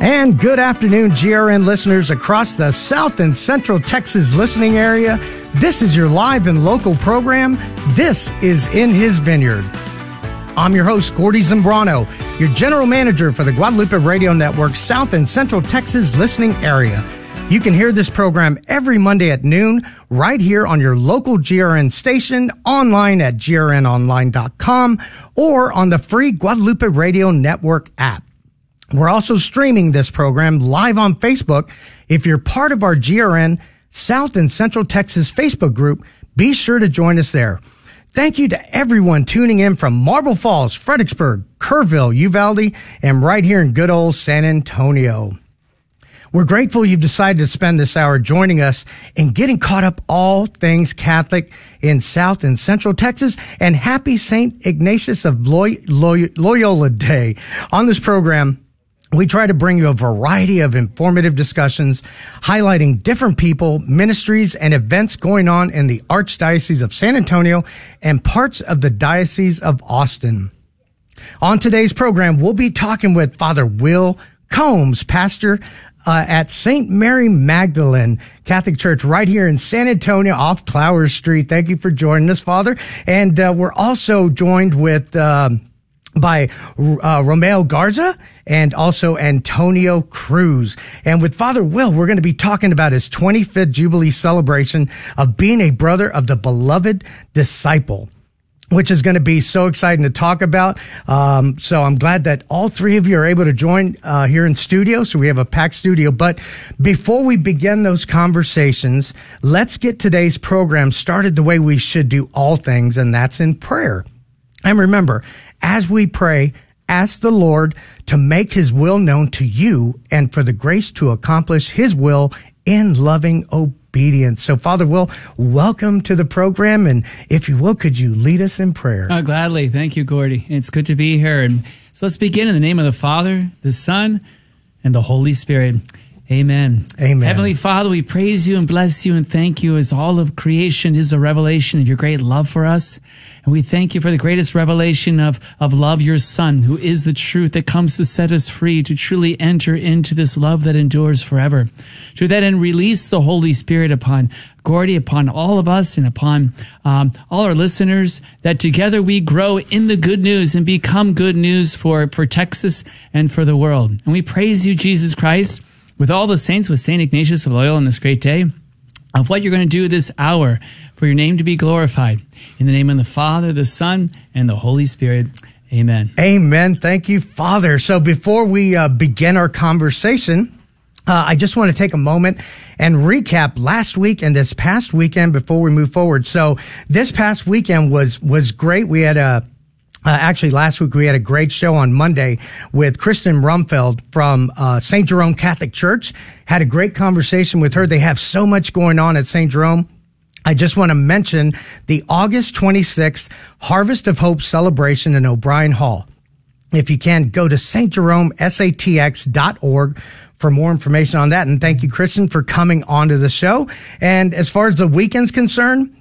And good afternoon, GRN listeners across the South and Central Texas listening area. This is your live and local program. This is In His Vineyard. I'm your host, Gordy Zambrano, your general manager for the Guadalupe Radio Network South and Central Texas listening area. You can hear this program every Monday at noon right here on your local GRN station, online at grnonline.com, or on the free Guadalupe Radio Network app. We're also streaming this program live on Facebook. If you're part of our GRN South and Central Texas Facebook group, be sure to join us there. Thank you to everyone tuning in from Marble Falls, Fredericksburg, Kerrville, Uvalde, and right here in good old San Antonio. We're grateful you've decided to spend this hour joining us in getting caught up all things Catholic in South and Central Texas, and happy St. Ignatius of Loyola Day. On this program, we try to bring you a variety of informative discussions highlighting different people, ministries, and events going on in the Archdiocese of San Antonio and parts of the Diocese of Austin. On today's program, we'll be talking with Father Will Combs, pastor at St. Mary Magdalene Catholic Church right here in San Antonio off Clowers Street. Thank you for joining us, Father. And we're also joined with by Romeo Garza and also Antonio Cruz. And with Father Will, we're going to be talking about his 25th Jubilee celebration of being a brother of the beloved disciple, which is going to be so exciting to talk about. So I'm glad that all three of you are able to join here in studio. So we have a packed studio. But before we begin those conversations, let's get today's program started the way we should do all things, and that's in prayer. And remember, as we pray, ask the Lord to make his will known to you and for the grace to accomplish his will in loving obedience. So, Father Will, welcome to the program. And if you will, could you lead us in prayer? Oh, gladly. Thank you, Gordy. It's good to be here. And so let's begin in the name of the Father, the Son, and the Holy Spirit. Amen. Amen. Heavenly Father, we praise you and bless you and thank you as all of creation is a revelation of your great love for us. And we thank you for the greatest revelation of love, your Son, who is the truth that comes to set us free, to truly enter into this love that endures forever. To that end, release the Holy Spirit upon Gordy, upon all of us, and upon all our listeners, that together we grow in the good news and become good news for Texas and for the world. And we praise you, Jesus Christ, with all the saints, with St. Ignatius of Loyola on this great day, of what you're going to do this hour for your name to be glorified. In the name of the Father, the Son, and the Holy Spirit. Amen. Amen. Thank you, Father. So before we begin our conversation, I just want to take a moment and recap last week and this past weekend before we move forward. So this past weekend was great. We had actually, last week we had a great show on Monday with Kristen Rumfeld from St. Jerome Catholic Church. Had a great conversation with her. They have so much going on at St. Jerome. I just want to mention the August 26th Harvest of Hope celebration in O'Brien Hall. If you can, go to stjeromesatx.org for more information on that. And thank you, Kristen, for coming onto the show. And as far as the weekend's concerned,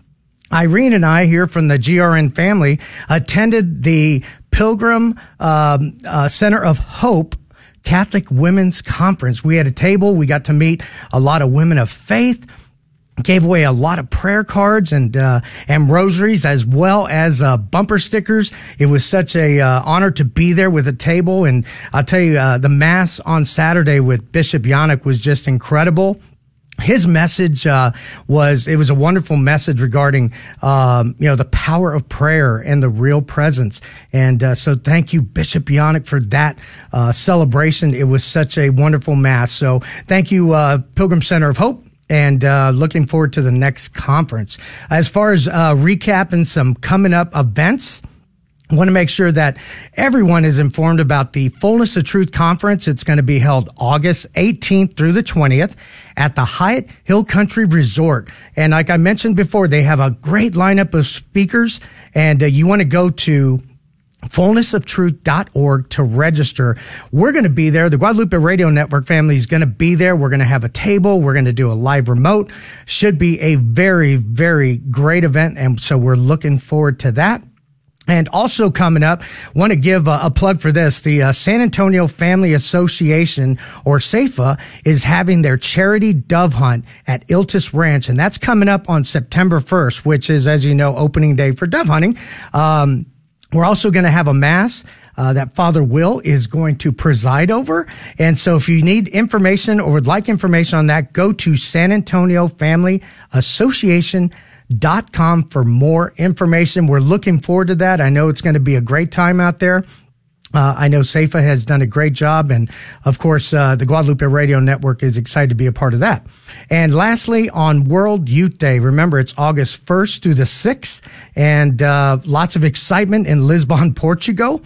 Irene and I here from the GRN family attended the Pilgrim Center of Hope Catholic Women's Conference. We had a table. We got to meet a lot of women of faith, gave away a lot of prayer cards and rosaries, as well as bumper stickers. It was such a honor to be there with a table. And I'll tell you, the Mass on Saturday with Bishop Yannick was just incredible. His message was a wonderful message regarding the power of prayer and the real presence. And so thank you, Bishop Yannick, for that celebration. It was such a wonderful Mass. So thank you, Pilgrim Center of Hope, and looking forward to the next conference. As far as recapping some coming up events, I want to make sure that everyone is informed about the Fullness of Truth Conference. It's going to be held August 18th through the 20th at the Hyatt Hill Country Resort. And like I mentioned before, they have a great lineup of speakers, and you want to go to fullnessoftruth.org to register. We're going to be there. The Guadalupe Radio Network family is going to be there. We're going to have a table. We're going to do a live remote. Should be a very, very great event, and so we're looking forward to that. And also coming up, want to give a plug for this. The San Antonio Family Association, or SAFA, is having their charity dove hunt at Iltis Ranch. And that's coming up on September 1st, which is, as you know, opening day for dove hunting. We're also going to have a mass that Father Will is going to preside over. And so if you need information or would like information on that, go to San Antonio Family Association.com for more information. We're looking forward to that. I know it's going to be a great time out there. I know SAFA has done a great job, and of course, the Guadalupe Radio Network is excited to be a part of that. And lastly, on World Youth Day, remember it's August 1st through the 6th, and lots of excitement in Lisbon, Portugal.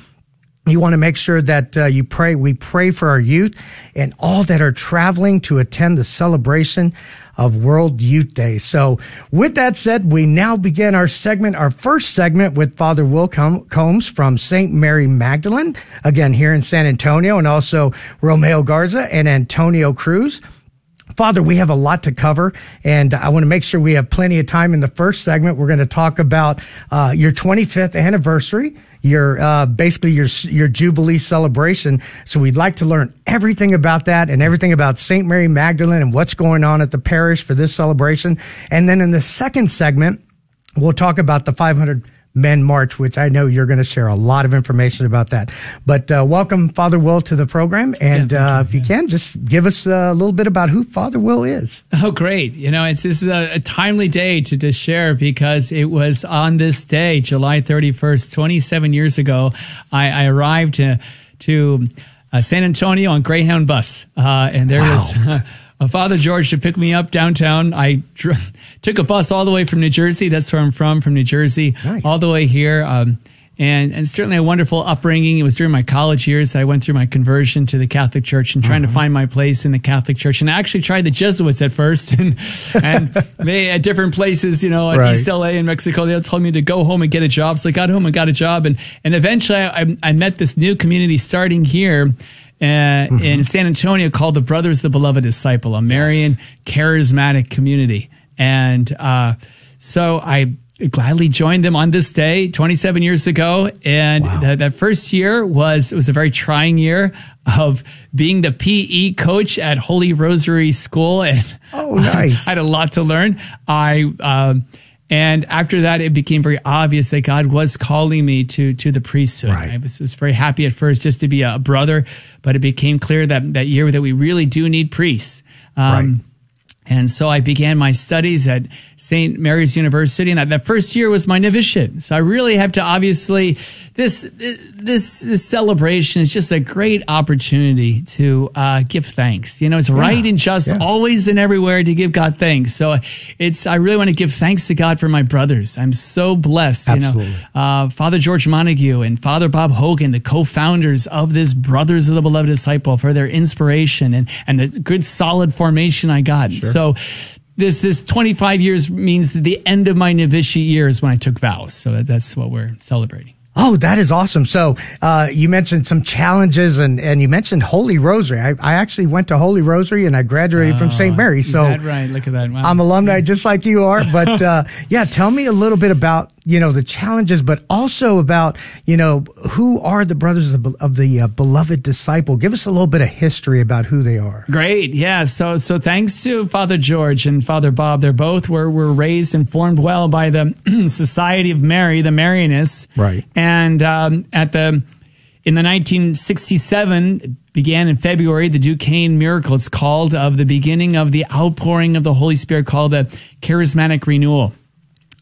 You want to make sure that you pray. We pray for our youth and all that are traveling to attend the celebration of World Youth Day. So with that said, we now begin our segment, our first segment with Father Will Combs from St. Mary Magdalene, again here in San Antonio, and also Romeo Garza and Antonio Cruz. Father, we have a lot to cover, and I want to make sure we have plenty of time in the first segment. We're going to talk about your 25th anniversary, your Jubilee celebration. So we'd like to learn everything about that and everything about St. Mary Magdalene and what's going on at the parish for this celebration. And then in the second segment, we'll talk about the 500 Men March, which I know you're going to share a lot of information about that. But welcome, Father Will, to the program. And if you can, just give us a little bit about who Father Will is. Oh, great. You know, this is a timely day to share, because it was on this day, July 31st, 27 years ago, I arrived to San Antonio on Greyhound bus. And there was... Father George to pick me up downtown. I took a bus all the way from New Jersey. That's where I'm from New Jersey, nice. All the way here. And certainly a wonderful upbringing. It was during my college years that I went through my conversion to the Catholic Church and trying to find my place in the Catholic Church. And I actually tried the Jesuits at first, and they at different places, you know, at East LA and Mexico, they all told me to go home and get a job. So I got home and got a job. And eventually I met this new community starting here in San Antonio called the Brothers of the Beloved Disciple, a Marian charismatic community. And so I gladly joined them on this day 27 years ago. And that first year was a very trying year of being the PE coach at Holy Rosary School. And I had a lot to learn. And after that, it became very obvious that God was calling me to the priesthood. Right. I was very happy at first just to be a brother, but it became clear that year that we really do need priests. And so I began my studies at St. Mary's University, and that first year was my novitiate. So I really have to obviously, this celebration is just a great opportunity to give thanks. You know, it's right and just always and everywhere to give God thanks. So I really want to give thanks to God for my brothers. I'm so blessed. Absolutely. You know, Father George Montague and Father Bob Hogan, the co-founders of this Brothers of the Beloved Disciple, for their inspiration and the good solid formation I got. Sure. So this 25 years means that the end of my novitiate year is when I took vows. So that's what we're celebrating. Oh, that is awesome. So you mentioned some challenges, and you mentioned Holy Rosary. I actually went to Holy Rosary, and I graduated from St. Mary. So is that right? Look at that. Wow. I'm alumni just like you are. But tell me a little bit about, you know, the challenges, but also about, you know, who are the Brothers of the Beloved Disciple. Give us a little bit of history about who they are. Great. Yeah. So thanks to Father George and Father Bob. They're both were raised and formed well by the Society of Mary, the Marianists. Right. And in 1967, it began in February, the Duquesne miracle. It's called of the beginning of the outpouring of the Holy Spirit, called the charismatic renewal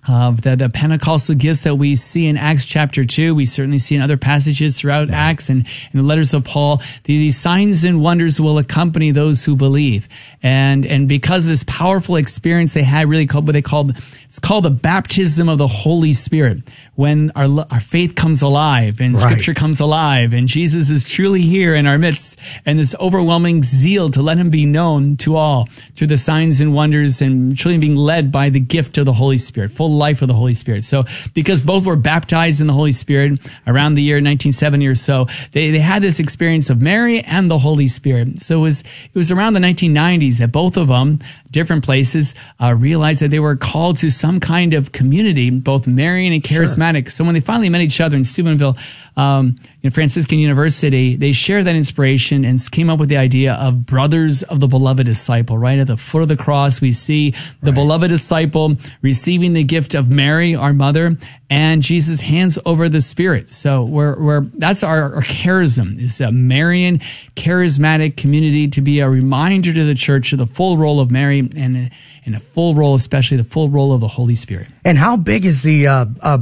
of the Pentecostal gifts that we see in Acts chapter 2. We certainly see in other passages throughout Acts and the letters of Paul. These signs and wonders will accompany those who believe. And because of this powerful experience they had, really called it's called the baptism of the Holy Spirit, when our faith comes alive and Scripture comes alive and Jesus is truly here in our midst, and this overwhelming zeal to let him be known to all through the signs and wonders, and truly being led by the gift of the Holy Spirit. Full full life of the Holy Spirit. So because both were baptized in the Holy Spirit around the year 1970 or so, they had this experience of Mary and the Holy Spirit. So it was around the 1990s that both of them, different places, realized that they were called to some kind of community, both Marian and charismatic. Sure. So when they finally met each other in Steubenville, in Franciscan University, they shared that inspiration and came up with the idea of Brothers of the Beloved Disciple. Right at the foot of the cross, we see the beloved disciple receiving the gift of Mary, our mother, and Jesus hands over the Spirit. So that's our charism. It's a Marian charismatic community to be a reminder to the church of the full role of Mary and a full role, especially the full role of the Holy Spirit. And how big is the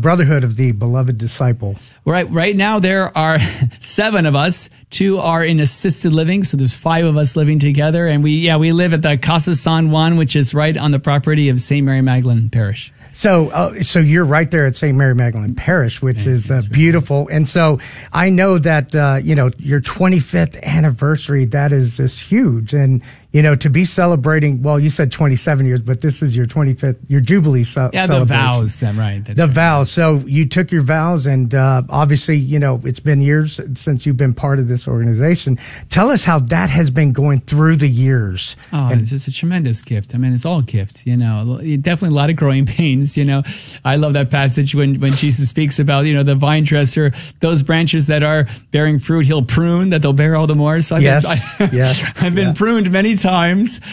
Brotherhood of the Beloved Disciple? Right now there are 7 of us. 2 are in assisted living, so there's 5 of us living together. And we live at the Casa San Juan, which is right on the property of St. Mary Magdalene Parish. So so you're right there at St. Mary Magdalene Parish, which is beautiful. Right. And so I know that, your 25th anniversary, that is just huge. And, to be celebrating, well, you said 27 years, but this is your 25th, your Jubilee celebration. Yeah, the vows, then, right. That's the vows. So you took your vows, and obviously, it's been years since you've been part of this organization. Tell us how that has been going through the years. Oh, it's just a tremendous gift. I mean, it's all gifts, Definitely a lot of growing pains. I love that passage when Jesus speaks about, the vine dresser, those branches that are bearing fruit, he'll prune that they'll bear all the more. So I've been pruned many times.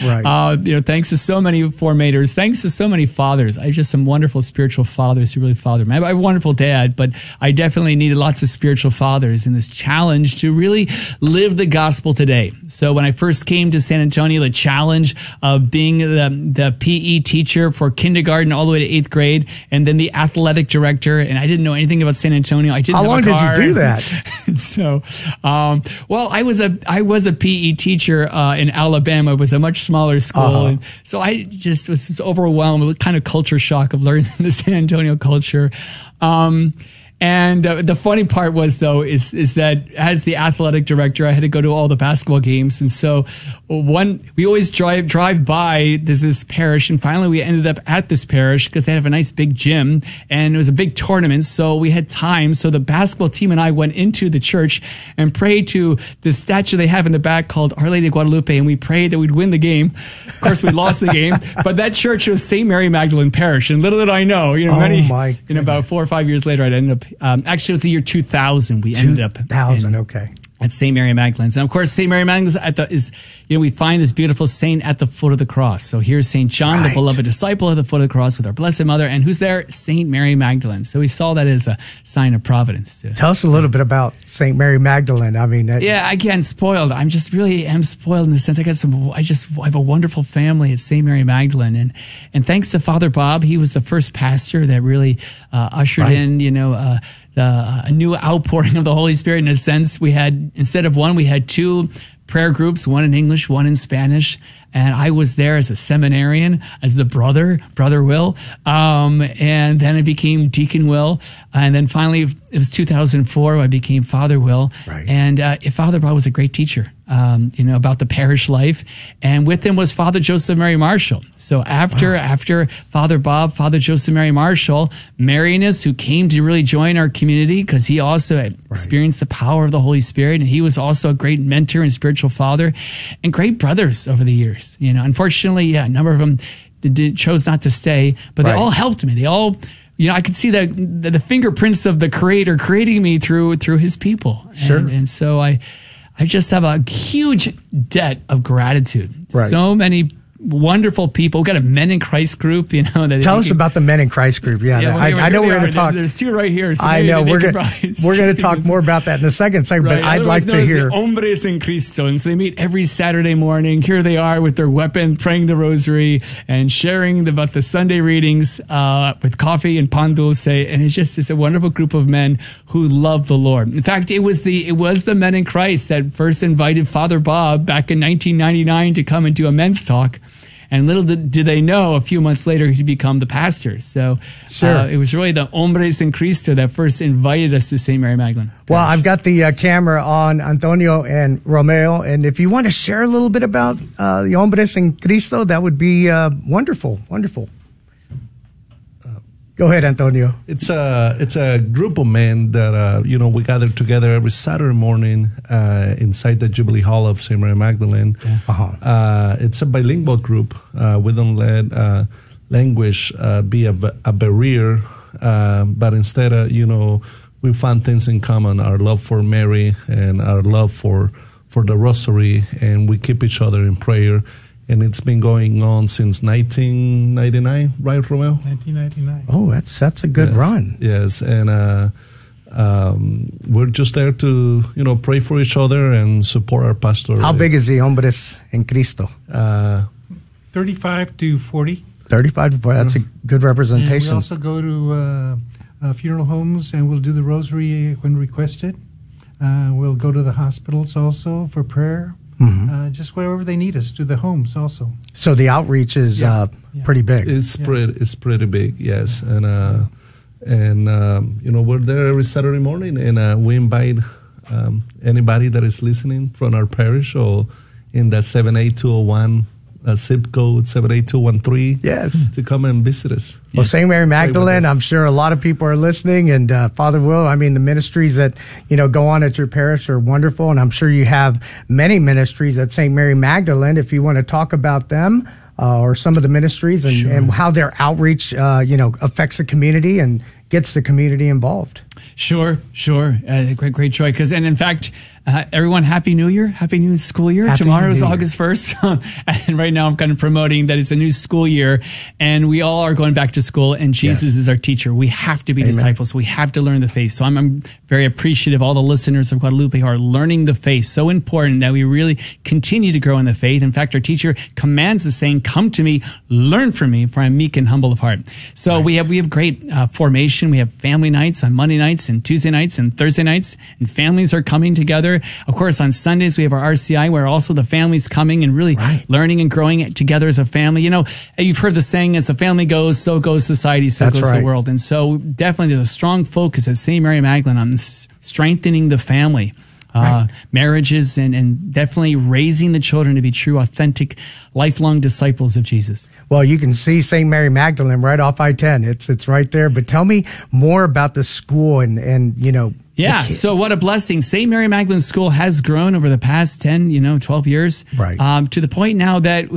Right. Thanks to so many formators, thanks to so many fathers. I just some wonderful spiritual fathers who really fathered me. I have a wonderful dad, but I definitely needed lots of spiritual fathers in this challenge to really live the gospel today. So when I first came to San Antonio, the challenge of being the PE teacher for kindergarten all the way to 8th grade, and then the athletic director, and I didn't know anything about San Antonio. I didn't. How long did you do that? So, I was a PE teacher in Alabama. It was a much smaller school, and so I just was overwhelmed with kind of culture shock of learning the San Antonio culture. And the funny part was, though, is that as the athletic director, I had to go to all the basketball games. And so we always drive by this parish. And finally, we ended up at this parish because they have a nice big gym. And it was a big tournament. So we had time. So the basketball team and I went into the church and prayed to the statue they have in the back called Our Lady of Guadalupe. And we prayed that we'd win the game. Of course, we lost the game. But that church was St. Mary Magdalene Parish. And little did I know, about 4 or 5 years later, I'd end up. Actually, it was the year 2000. We ended up 2000. Okay. At St. Mary Magdalene's. And of course, St. Mary Magdalene's we find this beautiful saint at the foot of the cross. So here's St. John, the beloved disciple at the foot of the cross with our Blessed Mother. And who's there? St. Mary Magdalene. So we saw that as a sign of providence. Tell us a little bit about St. Mary Magdalene. I mean, again, spoiled. I'm just really am spoiled in the sense I have a wonderful family at St. Mary Magdalene. And thanks to Father Bob, he was the first pastor that really ushered in, a new outpouring of the Holy Spirit. In a sense, we had, instead of one, we had 2 prayer groups, one in English, one in Spanish. And I was there as a seminarian, as the Brother Will. And then I became Deacon Will. And then finally, it was 2004, I became Father Will. Right. And Father Bob was a great teacher, about the parish life. And with him was Father Joseph Mary Marshall. So after Father Bob, Father Joseph Mary Marshall, Marianus, who came to really join our community because he also had experienced the power of the Holy Spirit. And he was also a great mentor and spiritual father and great brothers over the years. Unfortunately, a number of them chose not to stay, but they all helped me. They all, I could see the fingerprints of the Creator creating me through His people. Sure. And so I just have a huge debt of gratitude. Right. So many wonderful people. We've got a Men in Christ group, Tell us about the Men in Christ group. Yeah, I know we're going to talk. There's 2 right here. So I know we're going to talk more about that in the second segment. Right. I'd like to hear. Hombres en Cristo, and so they meet every Saturday morning. Here they are with their weapon, praying the Rosary and sharing about the Sunday readings with coffee and pan dulce. And it's a wonderful group of men who love the Lord. In fact, it was the Men in Christ that first invited Father Bob back in 1999 to come and do a men's talk. And little did they know, a few months later, he'd become the pastor. So it was really the Hombres en Cristo that first invited us to St. Mary Magdalene. Well, I've got the camera on Antonio and Romeo. And if you want to share a little bit about the Hombres en Cristo, that would be wonderful. Go ahead, Antonio. It's a group of men that we gather together every Saturday morning inside the Jubilee Hall of St. Mary Magdalene. Yeah. Uh-huh. It's a bilingual group. We don't let language be a barrier, but instead, we found things in common: our love for Mary and our love for the Rosary, and we keep each other in prayer. And it's been going on since 1999, right, Romeo? 1999. Oh, that's a good run. Yes, and we're just there to pray for each other and support our pastor. How big is the Hombres en Cristo? 35 to 40. 35 to 40, that's a good representation. And we also go to funeral homes, and we'll do the rosary when requested. We'll go to the hospitals also for prayer. Mm-hmm. Just wherever they need us, to the homes also. So the outreach is pretty big. It's pretty big, yes. And we're there every Saturday morning, and we invite anybody that is listening from our parish or in the 78201 zip code 78213. Yes, to come and visit us. Well, St. Mary Magdalene, I'm sure a lot of people are listening, and Father Will, I mean, the ministries that go on at your parish are wonderful, and I'm sure you have many ministries at St. Mary Magdalene. If you want to talk about them or some of the ministries and how their outreach, affects the community and gets the community involved. Sure. Great joy. And in fact, everyone, Happy New Year. Happy New School Year. Tomorrow is August 1st. And right now I'm kind of promoting that it's a new school year and we all are going back to school, and Jesus is our teacher. We have to be disciples. We have to learn the faith. So I'm very appreciative. All the listeners of Guadalupe are learning the faith. So important that we really continue to grow in the faith. In fact, our teacher commands the saying, "Come to me, learn from me, for I'm meek and humble of heart." So we have great formation. We have family nights on Monday nights and Tuesday nights and Thursday nights, and families are coming together. Of course, on Sundays, we have our RCI, where also the family's coming and really learning and growing together as a family. You've heard the saying, as the family goes, so goes society, so goes the world. And so definitely there's a strong focus at St. Mary Magdalene on strengthening the family, marriages, and definitely raising the children to be true, authentic, lifelong disciples of Jesus. Well, you can see St. Mary Magdalene right off I-10. It's right there. But tell me more about the school and. Yeah, so what a blessing. St. Mary Magdalene School has grown over the past 10, 12 years. Right. To the point now that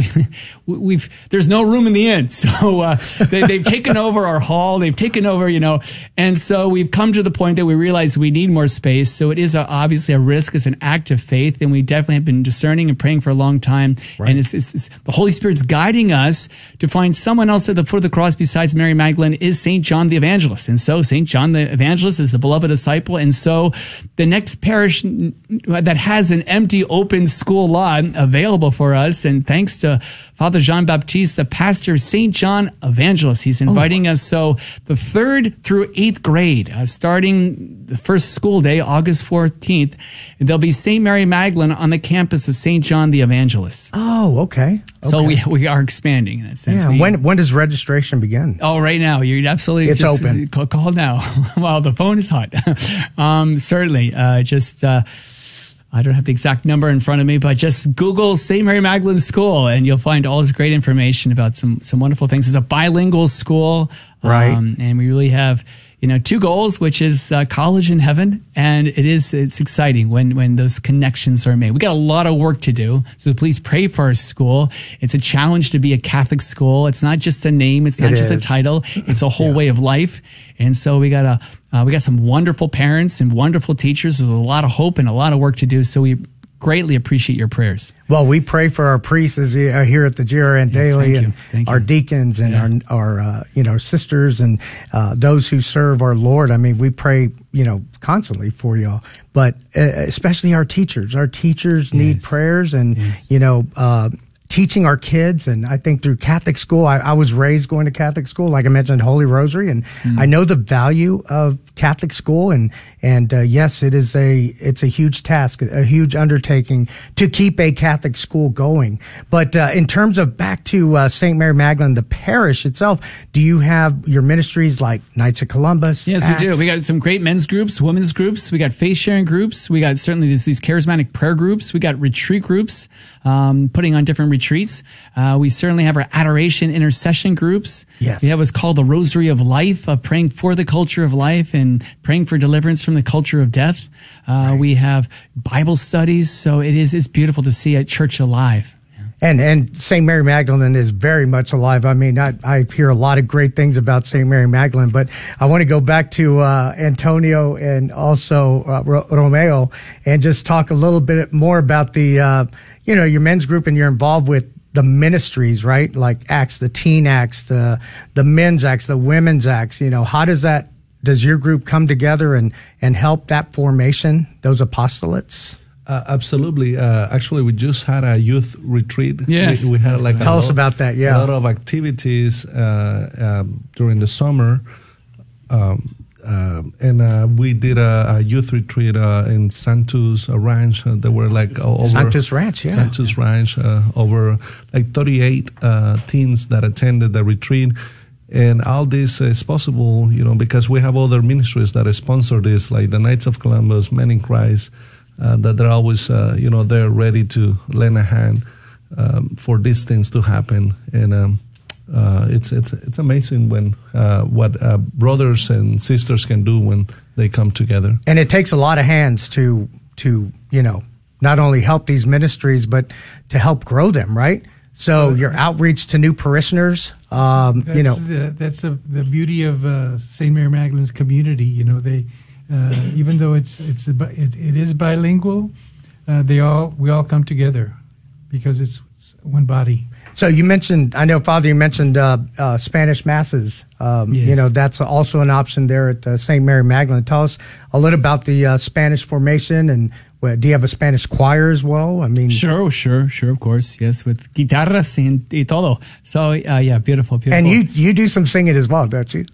there's no room in the inn. So they've taken over our hall. They've taken over, and so we've come to the point that we realize we need more space. So it is obviously a risk. It's an act of faith. And we definitely have been discerning and praying for a long time. Right. And it's the Holy Spirit's guiding us to find someone else at the foot of the cross besides Mary Magdalene is St. John the Evangelist. And so St. John the Evangelist is the beloved disciple. And so the next parish that has an empty open school lot available for us, and thanks to Father Jean-Baptiste, the pastor of St. John Evangelist, he's inviting us. So the 3rd through 8th grade, starting the first school day, August 14th, there'll be St. Mary Magdalene on the campus of St. John the Evangelist. Oh, okay. So we are expanding in that sense. Yeah. When does registration begin? Oh, right now. You're absolutely just open. Call now while the phone is hot. Certainly. I don't have the exact number in front of me, but just Google St. Mary Magdalene School, and you'll find all this great information about some wonderful things. It's a bilingual school, right? And we really have, 2 goals, which is college and heaven, and it's exciting when those connections are made. We got a lot of work to do, so please pray for our school. It's a challenge to be a Catholic school. It's not just a name, it's not just a title, it's a whole way of life. And so we got some wonderful parents and wonderful teachers. There's a lot of hope and a lot of work to do. So we greatly appreciate your prayers. Well, we pray for our priests here at the GRN Daily, and our deacons and our sisters and those who serve our Lord. I mean, we pray constantly for y'all, but especially our teachers. Our teachers need prayers, and teaching our kids. And I think through Catholic school, I was raised going to Catholic school, like I mentioned, Holy Rosary, and I know the value of Catholic school. And yes, it's a huge task, a huge undertaking to keep a Catholic school going. But in terms of back to St. Mary Magdalene, the parish itself, do you have your ministries like Knights of Columbus? Yes, Acts? We do. We got some great men's groups, women's groups. We got faith sharing groups. We got certainly these charismatic prayer groups. We got retreat groups, putting on different retreats. We certainly have our adoration intercession groups. Yes. We have what's called the Rosary of Life, of praying for the culture of life and praying for deliverance from the culture of death. Right. We have Bible studies. So it's beautiful to see a church alive. And St. Mary Magdalene is very much alive. I mean, I hear a lot of great things about St. Mary Magdalene, but I want to go back to Antonio and also Romeo and just talk a little bit more about the, your men's group, and you're involved with the ministries, right? Like Acts, the Teen Acts, the Men's Acts, the Women's Acts. How does your group come together and help that formation, those apostolates? Absolutely. Actually, we just had a youth retreat. Yes. We had a lot of activities during the summer. We did a youth retreat in Santos Ranch. There were over Santos Ranch, yeah. Santos Ranch, over 38 teens that attended the retreat. And all this is possible, because we have other ministries that sponsor this, like the Knights of Columbus, Men in Christ, that they're always, they're ready to lend a hand for these things to happen, and it's amazing when what brothers and sisters can do when they come together. And it takes a lot of hands to not only help these ministries but to help grow them, right? So your outreach to new parishioners, that's the beauty of St. Mary Magdalene's community. Even though it is bilingual, we all come together because it's one body. So you mentioned, I know, Father, you mentioned Spanish masses. Yes. That's also an option there at St. Mary Magdalene. Tell us a little about the Spanish formation, and do you have a Spanish choir as well? I mean, sure, of course, yes, with guitarras y todo. So beautiful, beautiful. And you do some singing as well, don't you?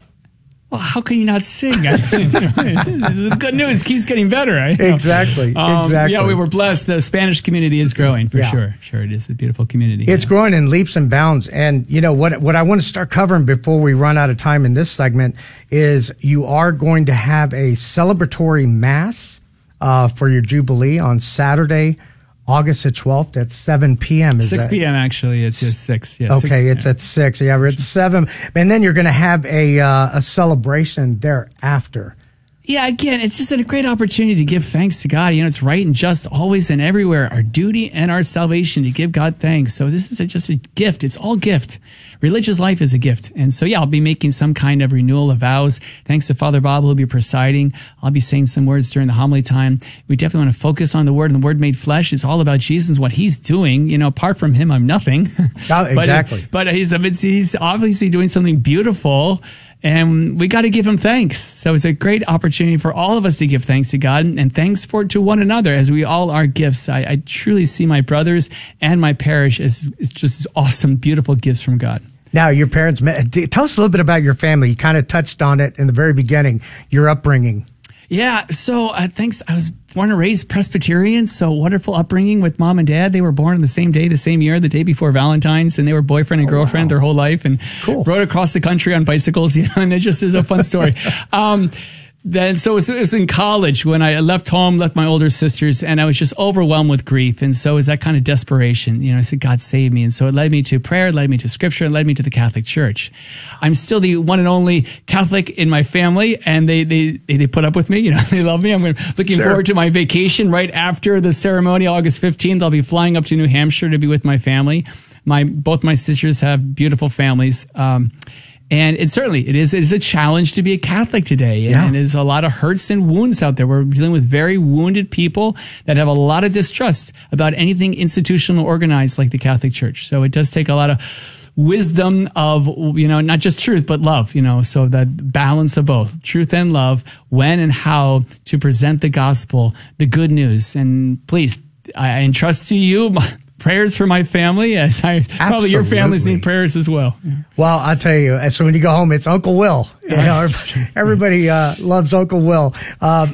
Well, how can you not sing? The good news keeps getting better, right? Exactly. Exactly. Yeah, we were blessed. The Spanish community is growing for sure. Sure, it is a beautiful community. It's growing in leaps and bounds. And what I want to start covering before we run out of time in this segment is you are going to have a celebratory mass for your Jubilee on Saturday, August the 12th, at 7 p.m. 6 p.m. actually. It's just 6. Yeah, okay, 6, it's at 6. Yeah, we're at 7. And then you're going to have a celebration thereafter. Yeah, again, it's just a great opportunity to give thanks to God. It's right and just always and everywhere, our duty and our salvation to give God thanks. So this is just a gift. It's all gift. Religious life is a gift. And so, I'll be making some kind of renewal of vows. Thanks to Father Bob, who'll be presiding. I'll be saying some words during the homily time. We definitely want to focus on the Word and the Word made flesh. It's all about Jesus, what he's doing. Apart from him, I'm nothing. Exactly. But he's obviously doing something beautiful. And we got to give him thanks. So it's a great opportunity for all of us to give thanks to God and thanks to one another as we all are gifts. I truly see my brothers and my parish as just awesome, beautiful gifts from God. Now, your parents, tell us a little bit about your family. You kind of touched on it in the very beginning, your upbringing. Yeah, so thanks. I was born and raised Presbyterian, so wonderful upbringing with mom and dad. They were born on the same day, the same year, the day before Valentine's, and they were boyfriend and girlfriend their whole life, and rode across the country on bicycles. And it just is a fun story. Then, so it was in college when I left home, left my older sisters, and I was just overwhelmed with grief. And so it was that kind of desperation. I said, God save me. And so it led me to prayer, led me to scripture, and led me to the Catholic Church. I'm still the one and only Catholic in my family, and they put up with me. They love me. I'm looking forward to my vacation right after the ceremony, August 15th. I'll be flying up to New Hampshire to be with my family. Both my sisters have beautiful families. And it is a challenge to be a Catholic today. And there's a lot of hurts and wounds out there. We're dealing with very wounded people that have a lot of distrust about anything institutional organized like the Catholic Church. So it does take a lot of wisdom of, not just truth, but love, so that balance of both truth and love, when and how to present the gospel, the good news. And please, I entrust to you prayers for my family, as probably your families need prayers as well. Well, I'll tell you, so when you go home, it's Uncle Will. Everybody loves Uncle Will.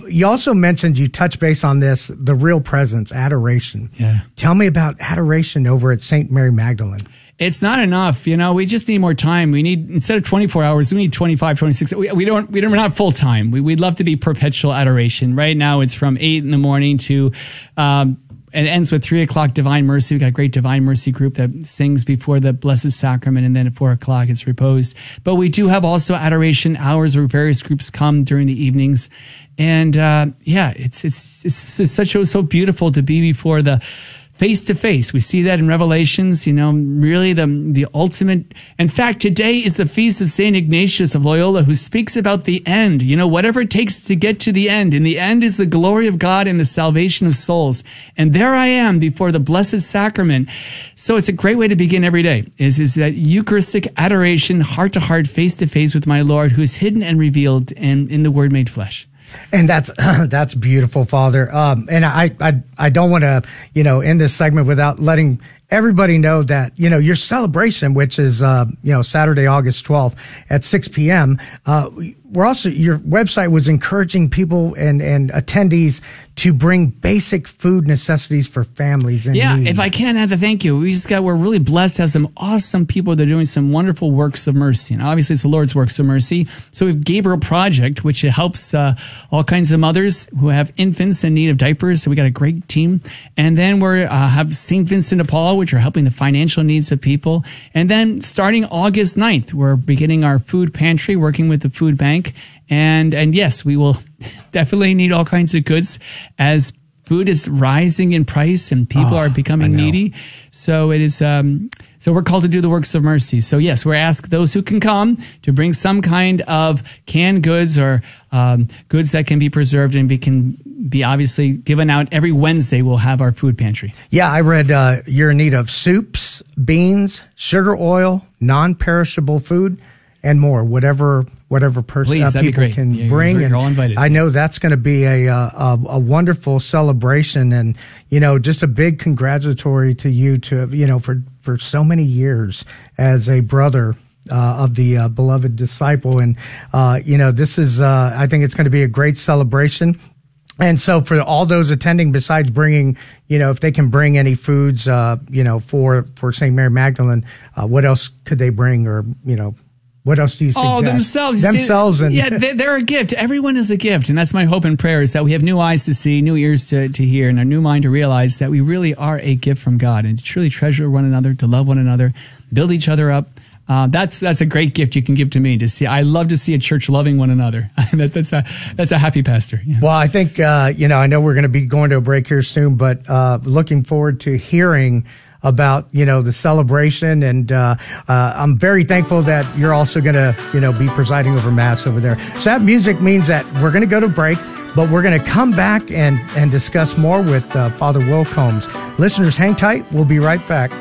You also mentioned, you touched base on this, the real presence, adoration. Yeah. Tell me about adoration over at St. Mary Magdalene. It's not enough. We just need more time. We need, instead of 24 hours, we need 25, 26. We're not full time. We'd love to be perpetual adoration. Right now, it's from 8 in the morning to It ends with 3 o'clock Divine Mercy. We've got a great Divine Mercy group that sings before the Blessed Sacrament, and then at 4 o'clock it's repose. But we do have also adoration hours where various groups come during the evenings. And yeah, it's such so beautiful to be before the face to face. We see that in Revelations, you know, really the ultimate. In fact, today is the feast of St. Ignatius of Loyola, who speaks about the end, you know, whatever it takes to get to the end. And the end is the glory of God and the salvation of souls. And there I am before the Blessed Sacrament. So it's a great way to begin every day is that Eucharistic adoration, heart to heart, face to face with my Lord, who is hidden and revealed and in the Word made flesh. And that's beautiful, Father. And I don't want to, you know, end this segment without letting everybody know that, you know, your celebration, which is, you know, Saturday, August 12th at 6 p.m., we're also, your website was encouraging people and attendees to bring basic food necessities for families in need. If I can add the thank you, we're really blessed to have some awesome people that are doing some wonderful works of mercy. And obviously it's the Lord's works of mercy. So we have Gabriel Project, which helps all kinds of mothers who have infants in need of diapers. So we got a great team. And then we have St. Vincent de Paul, which are helping the financial needs of people. And then starting August 9th, we're beginning our food pantry, working with the food bank. And yes, we will definitely need all kinds of goods as food is rising in price and people are becoming needy. So it is, so we're called to do the works of mercy. So yes, we're asked those who can come to bring some kind of canned goods or goods that can be preserved and can be obviously given out. Every Wednesday we'll have our food pantry. Yeah, I read you're in need of soups, beans, sugar oil, non-perishable food, and more, whatever person people can bring. You're all invited. I know that's going to be a wonderful celebration, and you know, just a big congratulatory to you for so many years as a brother of the beloved disciple, and you know, this is I think it's going to be a great celebration. And so for all those attending, besides bringing, you know, if they can bring any foods, you know, for St. Mary Magdalene, what else could they bring, or, you know, what else do you suggest? Oh, themselves. And yeah, they're a gift. Everyone is a gift. And that's my hope and prayer, is that we have new eyes to see, new ears to hear, and a new mind to realize that we really are a gift from God, and to truly treasure one another, to love one another, build each other up. That's a great gift you can give to me to see. I love to see a church loving one another. that's a happy pastor. Yeah. Well, I think, you know, I know we're going to be going to a break here soon, but looking forward to hearing about, you know, the celebration. And I'm very thankful that you're also going to, you know, be presiding over Mass over there. So that music means that we're going to go to break, but we're going to come back and discuss more with Father Will Combs. Listeners, hang tight. We'll be right back.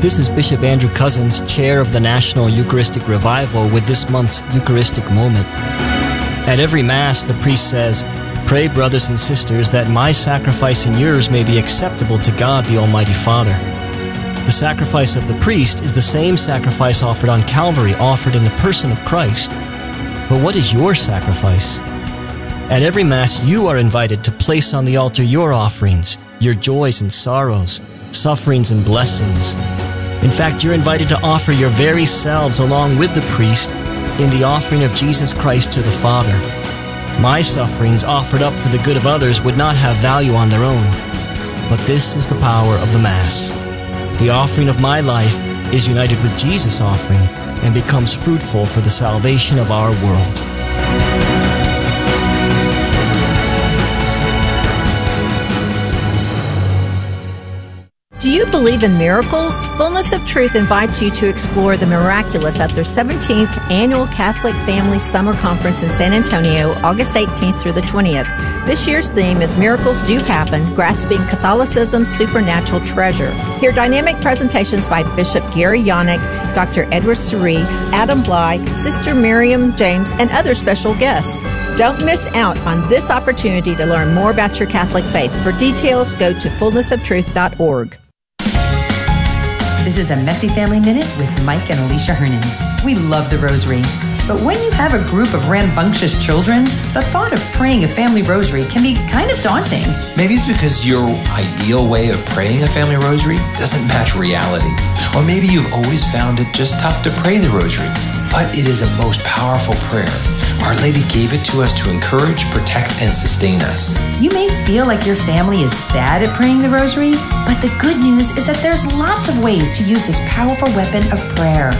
This is Bishop Andrew Cousins, Chair of the National Eucharistic Revival, with this month's Eucharistic Moment. At every Mass, the priest says, "Pray, brothers and sisters, that my sacrifice and yours may be acceptable to God, the Almighty Father." The sacrifice of the priest is the same sacrifice offered on Calvary, offered in the person of Christ. But what is your sacrifice? At every Mass, you are invited to place on the altar your offerings, your joys and sorrows, sufferings and blessings. In fact, you're invited to offer your very selves along with the priest in the offering of Jesus Christ to the Father. My sufferings offered up for the good of others would not have value on their own, but this is the power of the Mass. The offering of my life is united with Jesus' offering and becomes fruitful for the salvation of our world. Do you believe in miracles? Fullness of Truth invites you to explore the miraculous at their 17th Annual Catholic Family Summer Conference in San Antonio, August 18th through the 20th. This year's theme is Miracles Do Happen, Grasping Catholicism's Supernatural Treasure. Hear dynamic presentations by Bishop Gary Yannick, Dr. Edward Suri, Adam Bly, Sister Miriam James, and other special guests. Don't miss out on this opportunity to learn more about your Catholic faith. For details, go to fullnessoftruth.org. This is a Messy Family Minute with Mike and Alicia Hernan. We love the rosary. But when you have a group of rambunctious children, the thought of praying a family rosary can be kind of daunting. Maybe it's because your ideal way of praying a family rosary doesn't match reality. Or maybe you've always found it just tough to pray the rosary. But it is a most powerful prayer. Our Lady gave it to us to encourage, protect, and sustain us. You may feel like your family is bad at praying the rosary, but the good news is that there's lots of ways to use this powerful weapon of prayer.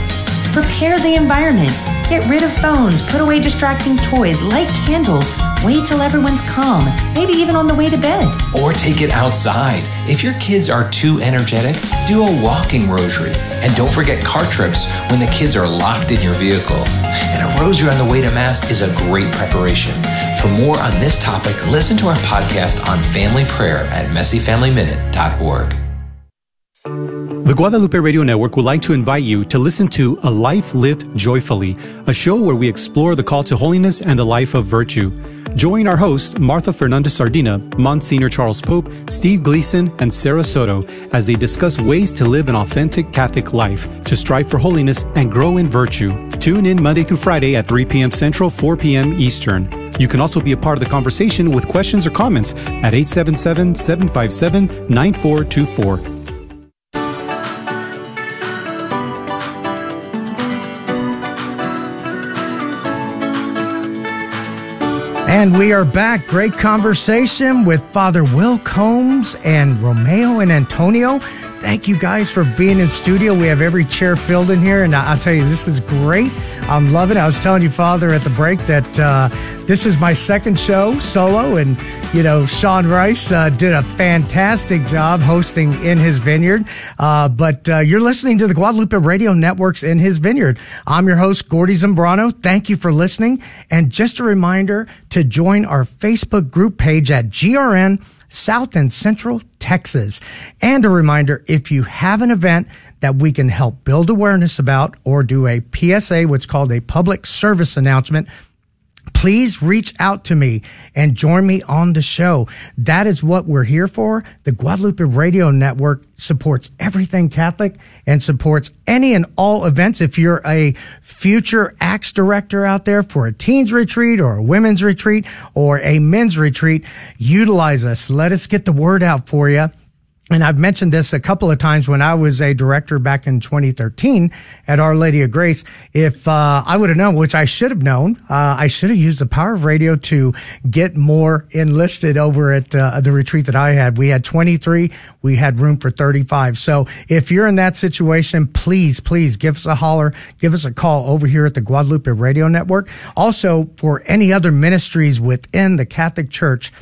Prepare the environment. Get rid of phones, put away distracting toys, light candles, wait till everyone's calm, maybe even on the way to bed. Or take it outside. If your kids are too energetic, do a walking rosary. And don't forget car trips when the kids are locked in your vehicle. And a rosary on the way to Mass is a great preparation. For more on this topic, listen to our podcast on family prayer at messyfamilyminute.org. The Guadalupe Radio Network would like to invite you to listen to A Life Lived Joyfully, a show where we explore the call to holiness and the life of virtue. Join our hosts, Martha Fernandez-Sardina, Monsignor Charles Pope, Steve Gleason, and Sarah Soto, as they discuss ways to live an authentic Catholic life, to strive for holiness and grow in virtue. Tune in Monday through Friday at 3 p.m. Central, 4 p.m. Eastern. You can also be a part of the conversation with questions or comments at 877-757-9424. And we are back. Great conversation with Father Will Combs and Romeo and Antonio. Thank you guys for being in studio. We have every chair filled in here, and I'll tell you, this is great. I'm loving it. I was telling you, Father, at the break that this is my second show solo, and, you know, Sean Rice did a fantastic job hosting In His Vineyard, but you're listening to the Guadalupe Radio Network's In His Vineyard. I'm your host, Gordy Zambrano. Thank you for listening, and just a reminder to join our Facebook group page at GRN South and Central Texas. And a reminder, if you have an event that we can help build awareness about or do a PSA, what's called a public service announcement, please reach out to me and join me on the show. That is what we're here for. The Guadalupe Radio Network supports everything Catholic and supports any and all events. If you're a future Acts director out there for a teens retreat or a women's retreat or a men's retreat, utilize us. Let us get the word out for you. And I've mentioned this a couple of times when I was a director back in 2013 at Our Lady of Grace. If I would have known, which I should have known, I should have used the power of radio to get more enlisted over at the retreat that I had. We had 23. We had room for 35. So if you're in that situation, please, please give us a holler. Give us a call over here at the Guadalupe Radio Network. Also, for any other ministries within the Catholic Church,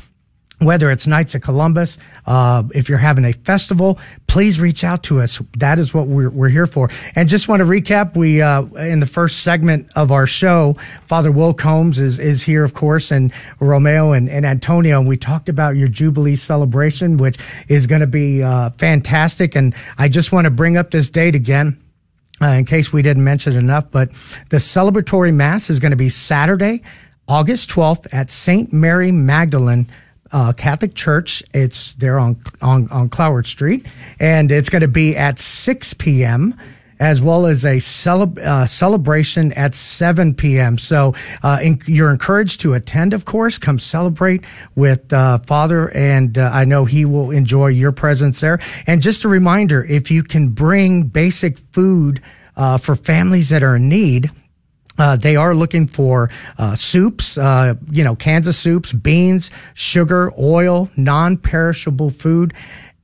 whether it's Knights of Columbus, if you're having a festival, please reach out to us. That is what we're here for. And just want to recap, we in the first segment of our show, Father Will Combs is here, of course, and Romeo and Antonio. And we talked about your Jubilee celebration, which is going to be fantastic. And I just want to bring up this date again, in case we didn't mention it enough. But the celebratory Mass is going to be Saturday, August 12th at St. Mary Magdalene Catholic Church. It's there on Cloward Street, and it's going to be at 6 p.m. as well as a celebration at 7 p.m. So you're encouraged to attend, of course. Come celebrate with Father, and I know he will enjoy your presence there. And just a reminder, if you can bring basic food for families that are in need, they are looking for soups, Kansas soups, beans, sugar, oil, non-perishable food,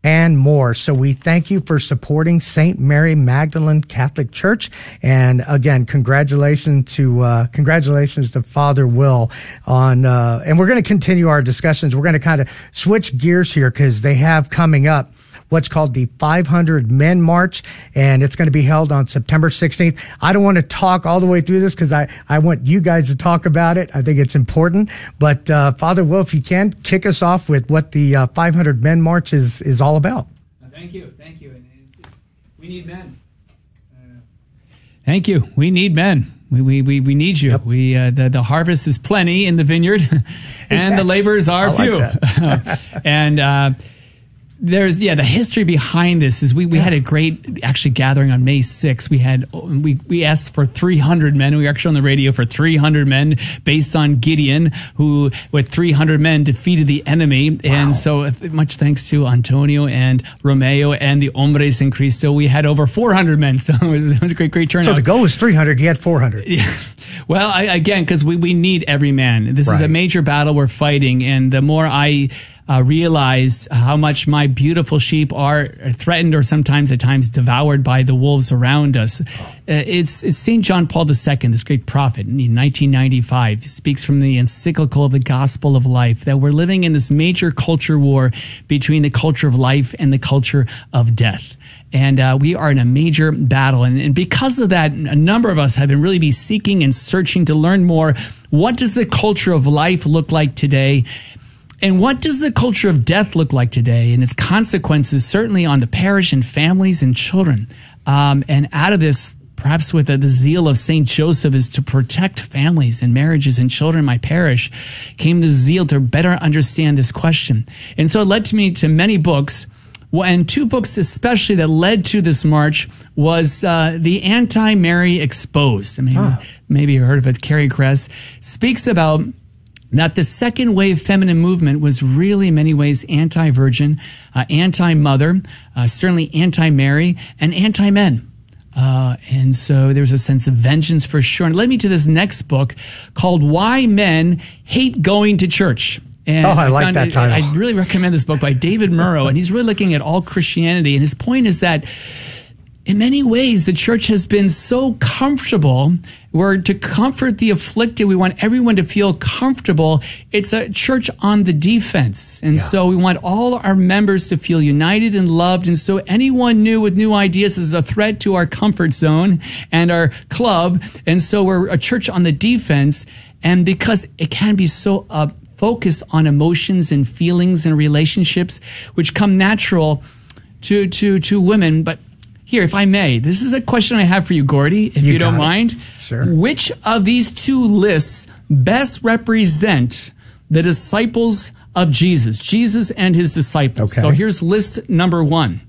and more. So we thank you for supporting St. Mary Magdalene Catholic Church. And again, congratulations to Father Will on, and we're going to continue our discussions. We're going to kind of switch gears here because they have coming up what's called the 500 Men March, and it's going to be held on September 16th. I don't want to talk all the way through this because I want you guys to talk about it. I think it's important. But Father Will, if you can, kick us off with what the 500 Men March is all about. Thank you. And we need men. Thank you. We need men. We need you. Yep. We the harvest is plenty in the vineyard, and yes, the laborers are few. And There's, yeah, the history behind this is we had a great actually gathering on May 6th. We asked for 300 men. We were actually on the radio for 300 men based on Gideon, who with 300 men defeated the enemy. Wow. And so much thanks to Antonio and Romeo and the Hombres en Cristo. We had over 400 men. So it was a great turnout. So the goal was 300. You had 400. Yeah. Well, again, because we need every man. This is a major battle we're fighting. And the more I realized how much my beautiful sheep are threatened or sometimes at times devoured by the wolves around us. It's St. John Paul II, this great prophet in 1995, speaks from the encyclical of the Gospel of Life that we're living in this major culture war between the culture of life and the culture of death. And we are in a major battle. And because of that, a number of us have been really seeking and searching to learn more. What does the culture of life look like today? And what does the culture of death look like today, and its consequences certainly on the parish and families and children? And out of this, perhaps with the zeal of St. Joseph is to protect families and marriages and children in my parish, came the zeal to better understand this question. And so it led to me to many books, and two books especially that led to this march was The Anti-Mary Exposed. I mean, maybe you heard of it. Carrie Kress speaks about that the second wave feminine movement was really in many ways anti-virgin, anti-mother, certainly anti-Mary, and anti-men. And so there was a sense of vengeance for sure. And it led me to this next book called Why Men Hate Going to Church. And I like that title. I really recommend this book by David Murrow, and he's really looking at all Christianity. And his point is that in many ways, the church has been so comfortable. We're to comfort the afflicted. We want everyone to feel comfortable. It's a church on the defense. And so we want all our members to feel united and loved. And so anyone new with new ideas is a threat to our comfort zone and our club. And so we're a church on the defense. And because it can be so focused on emotions and feelings and relationships, which come natural to women, but here, if I may, this is a question I have for you, Gordy, if you don't mind. Sure. Which of these two lists best represent the disciples of Jesus, Jesus and his disciples? Okay. So here's list number one.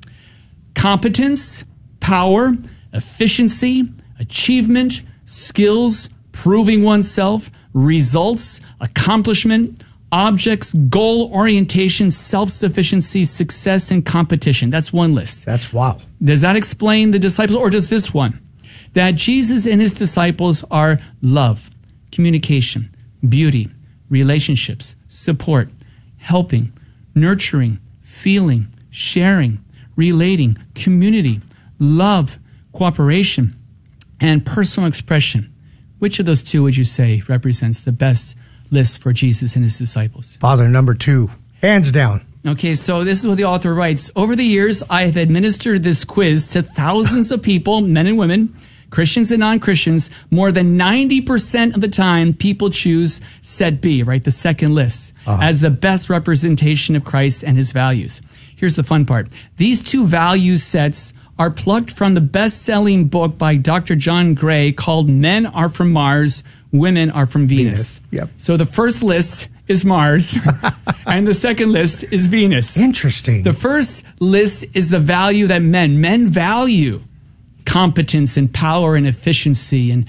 Competence, power, efficiency, achievement, skills, proving oneself, results, accomplishment, objects, goal orientation, self-sufficiency, success, and competition. That's one list. That's wow. Does that explain the disciples, or does this one? That Jesus and his disciples are love, communication, beauty, relationships, support, helping, nurturing, feeling, sharing, relating, community, love, cooperation, and personal expression. Which of those two would you say represents the best list for Jesus and his disciples? Father, number two, hands down. Okay, so this is what the author writes. Over the years, I have administered this quiz to thousands of people, men and women, Christians and non-Christians. More than 90% of the time, people choose set B, right, the second list, as the best representation of Christ and his values. Here's the fun part. These two value sets are plucked from the best-selling book by Dr. John Gray called Men Are From Mars, Women Are From Venus. Yep. So the first list is Mars, and the second list is Venus. Interesting. The first list is the value that men value competence and power and efficiency and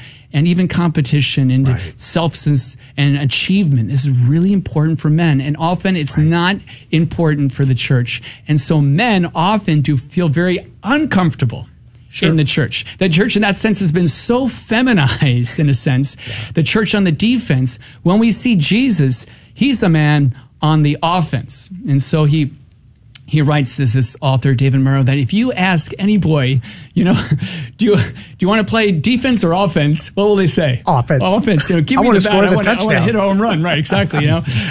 even competition and self-sense and achievement. This is really important for men, and often it's not important for the church. And so men often do feel very uncomfortable in the church. The church in that sense has been so feminized in a sense, the church on the defense. When we see Jesus, he's a man on the offense. And so he writes this author, David Murrow, that if you ask any boy, do you want to play defense or offense? What will they say? Offense. Offense. Give me the bat. I want to hit a home run. Right, exactly.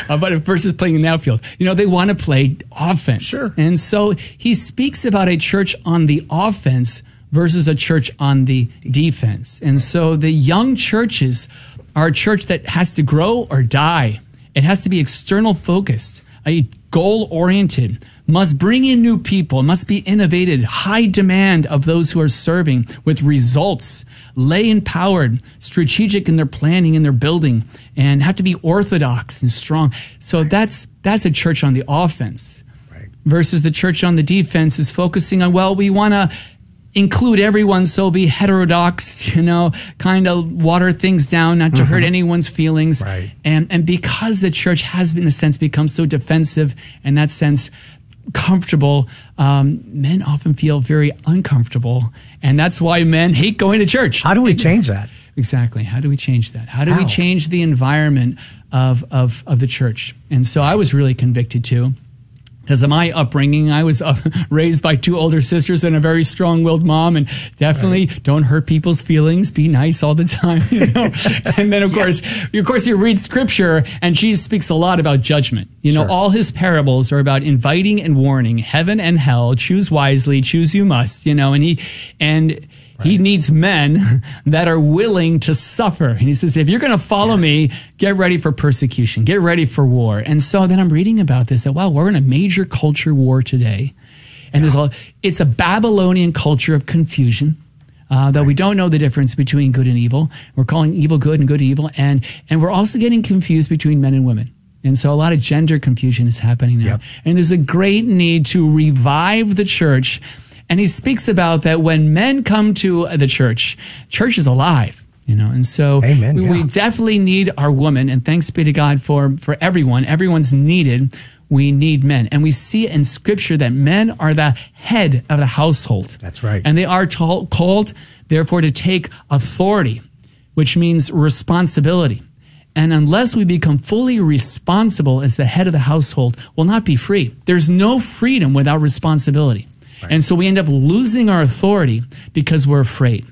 But versus playing in the outfield. They want to play offense. Sure. And so he speaks about a church on the offense versus a church on the defense. And so the young churches are a church that has to grow or die. It has to be external focused, goal-oriented, must bring in new people, must be innovated, high demand of those who are serving with results, lay empowered, strategic in their planning and their building, and have to be orthodox and strong. So that's a church on the offense versus the church on the defense is focusing on, well, we want to include everyone, so be heterodox, you know, kind of water things down, not to hurt anyone's feelings. Right. And because the church has, in a sense, become so defensive, in that sense, comfortable, men often feel very uncomfortable. And that's why men hate going to church. How do we change that? Exactly. How do we change that? How do we change the environment of the church? And so I was really convicted, too. Because of my upbringing, I was raised by two older sisters and a very strong-willed mom, and definitely don't hurt people's feelings. Be nice all the time. You know? And then, of course, you read Scripture, and Jesus speaks a lot about judgment. You know, all his parables are about inviting and warning, heaven and hell. Choose wisely. Choose you must. You know, and he needs men that are willing to suffer. And he says, if you're going to follow me, get ready for persecution. Get ready for war. And so then I'm reading about this, that, wow, we're in a major culture war today. And it's a Babylonian culture of confusion, though we don't know the difference between good and evil. We're calling evil good and good evil. And we're also getting confused between men and women. And so a lot of gender confusion is happening now. Yep. And there's a great need to revive the church. And he speaks about that when men come to the church, church is alive, you know. And so we definitely need our women. And thanks be to God for everyone. Everyone's needed. We need men. And we see in Scripture that men are the head of the household. That's right. And they are called, therefore, to take authority, which means responsibility. And unless we become fully responsible as the head of the household, we'll not be free. There's no freedom without responsibility. Right. And so we end up losing our authority because we're afraid.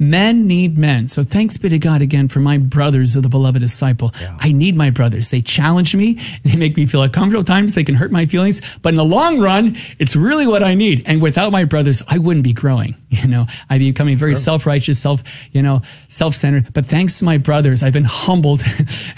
Men need men. So thanks be to God again for my brothers of the beloved disciple. Yeah. I need my brothers. They challenge me. They make me feel uncomfortable at times. They can hurt my feelings. But in the long run, it's really what I need. And without my brothers, I wouldn't be growing. You know, I'd be becoming very self-righteous, self-centered. But thanks to my brothers, I've been humbled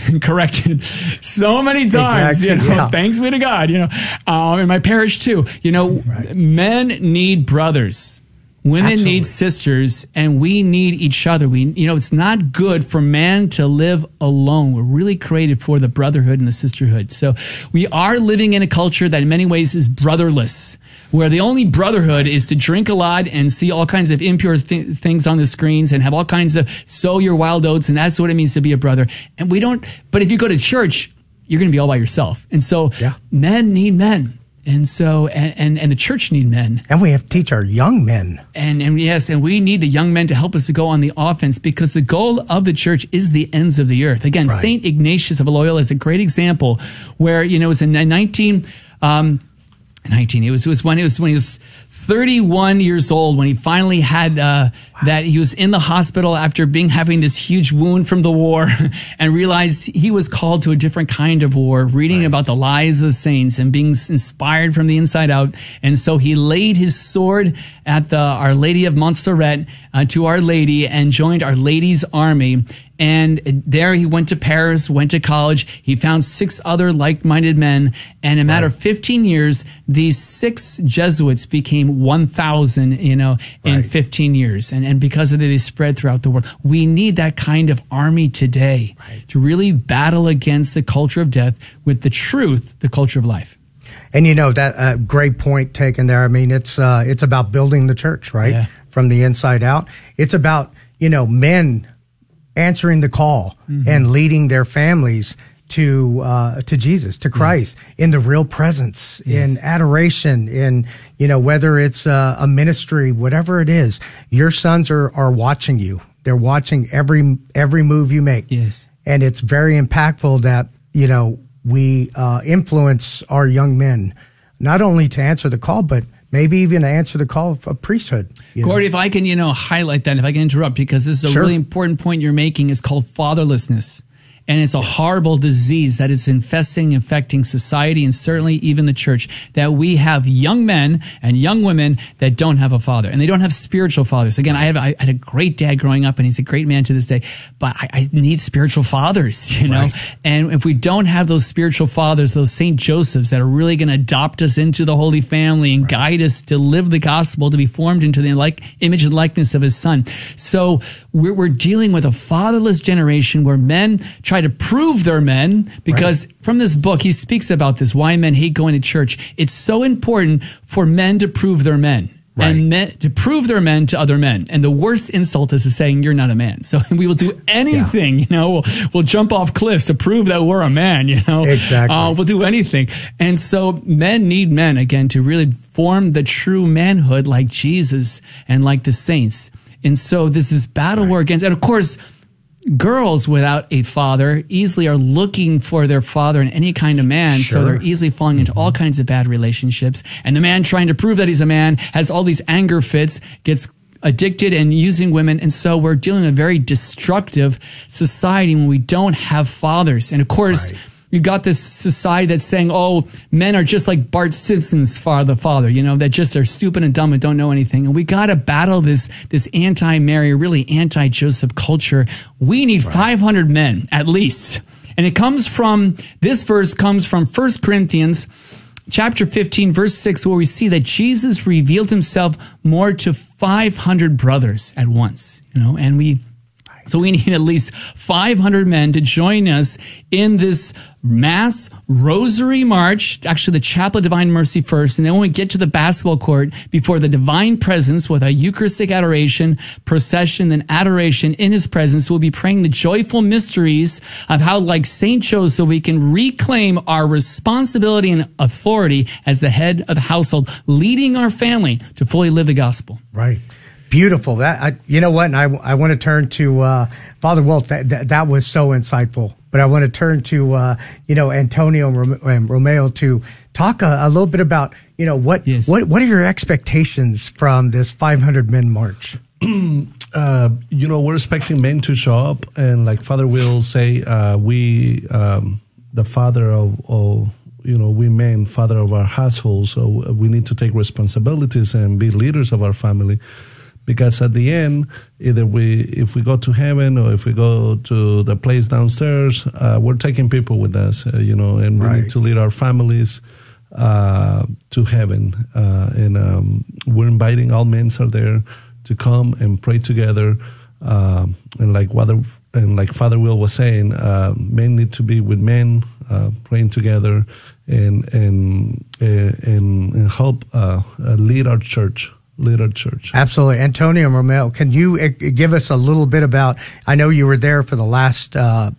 and corrected so many times. Exactly. You know, thanks be to God. You know, and my parish too. You know, men need brothers. Women need sisters, and we need each other. It's not good for man to live alone. We're really created for the brotherhood and the sisterhood. So we are living in a culture that in many ways is brotherless, where the only brotherhood is to drink a lot and see all kinds of impure things on the screens and have all kinds of sow your wild oats, and that's what it means to be a brother. And we don't, but if you go to church, you're going to be all by yourself. And so men need men. And so, and the church need men. And we have to teach our young men. And we need the young men to help us to go on the offense, because the goal of the church is the ends of the earth. Again, St. Ignatius of Loyola is a great example where, you know, it was in 19, it was when he was 31 years old, when he finally had that he was in the hospital after having this huge wound from the war, and realized he was called to a different kind of war, reading about the lives of the saints and being inspired from the inside out. And so he laid his sword at Our Lady of Montserrat to Our Lady, and joined Our Lady's army. And there he went to Paris, went to college. He found 6 other like-minded men. And in a matter of 15 years, these 6 Jesuits became 1,000, you know, in 15 years. And because of that, they spread throughout the world. We need that kind of army today to really battle against the culture of death with the truth, the culture of life. And, you know, that great point taken there. I mean, it's about building the church, right? Yeah. From the inside out. It's about, you know, men answering the call and leading their families to Jesus, to Christ, in the real presence, in adoration, in, you know, whether it's a ministry, whatever it is, your sons are watching you. They're watching every move you make. Yes. And it's very impactful that, you know, we influence our young men, not only to answer the call, but maybe even answer the call of priesthood. Gordy, if I can, you know, highlight that, if I can interrupt, because this is a really important point you're making. It's called fatherlessness. And it's a horrible disease that is infecting society, and certainly even the church, that we have young men and young women that don't have a father, and they don't have spiritual fathers. Again, I had a great dad growing up, and he's a great man to this day, but I need spiritual fathers, you know? Right. And if we don't have those spiritual fathers, those St. Josephs that are really going to adopt us into the Holy Family and guide us to live the gospel, to be formed into the image and likeness of his Son. So we're dealing with a fatherless generation where men try try to prove they're men, because from this book, he speaks about this, Why Men Hate Going to Church. It's so important for men to prove they're men. Right. And men, to prove they're men to other men. And the worst insult is to saying you're not a man. So we will do anything, you know, we'll jump off cliffs to prove that we're a man, you know. Exactly. We'll do anything. And so men need men, again, to really form the true manhood like Jesus and like the saints. And so this is battle we're against. And of course, girls without a father easily are looking for their father in any kind of man, so they're easily falling into all kinds of bad relationships. And the man trying to prove that he's a man has all these anger fits, gets addicted and using women. And so we're dealing with a very destructive society when we don't have fathers. And of course, you got this society that's saying, oh, men are just like Bart Simpson's father, you know, that just are stupid and dumb and don't know anything. And we got to battle this anti-Mary, really anti-Joseph culture. We need 500 men at least. And it comes from, this verse comes from 1 Corinthians chapter 15, verse 6, where we see that Jesus revealed himself more to 500 brothers at once, you know, and so we need at least 500 men to join us in this mass rosary march, actually the Chapel of Divine Mercy first, and then when we get to the basketball court, before the divine presence with a Eucharistic adoration, procession, and adoration in his presence, we'll be praying the joyful mysteries of how, like St. Joseph, we can reclaim our responsibility and authority as the head of the household, leading our family to fully live the gospel. Right. Beautiful. That you know what? And I want to turn to Father Wilt. That was so insightful. But I want to turn to you know, Antonio and Romeo to talk a little bit about, you know, what are your expectations from this 500 men march? You know, we're expecting men to show up, and like Father Will say, we the father of all. You know, we men, father of our household, so we need to take responsibilities and be leaders of our family. Because at the end, either if we go to heaven or if we go to the place downstairs, we're taking people with us, you know, and we need to lead our families to heaven. And we're inviting all men are there to come and pray together. And like Father Will was saying, men need to be with men, praying together, and help lead our church. Absolutely. Antonio and Romeo, can you give us a little bit about, I know you were there for the last, the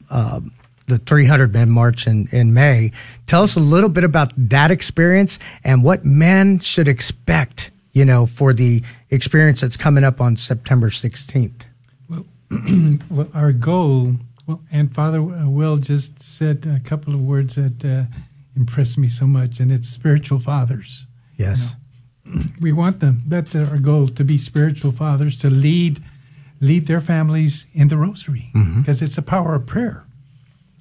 300 men march in May. Tell us a little bit about that experience and what men should expect, you know, for the experience that's coming up on September 16th. Well, our goal, and Father Will just said a couple of words that impressed me so much, and it's spiritual fathers. Yes. You know? We want them. That's our goal, to be spiritual fathers, to lead their families in the rosary, because it's the power of prayer.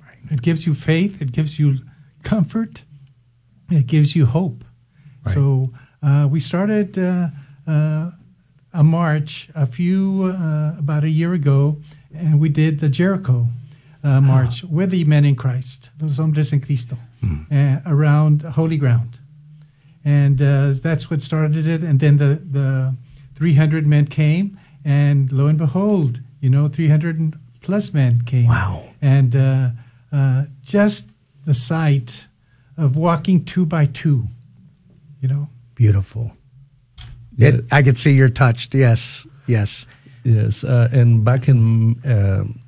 Right. It gives you faith. It gives you comfort. It gives you hope. Right. So we started a march about a year ago, and we did the Jericho march with the men in Christ, those Hombres en Cristo, around holy ground. And that's what started it. And then the 300 men came, and lo and behold, you know, 300 plus men came. Wow. And just the sight of walking 2 by 2, you know. Beautiful. Yeah. I could see you're touched. Yes. And back in,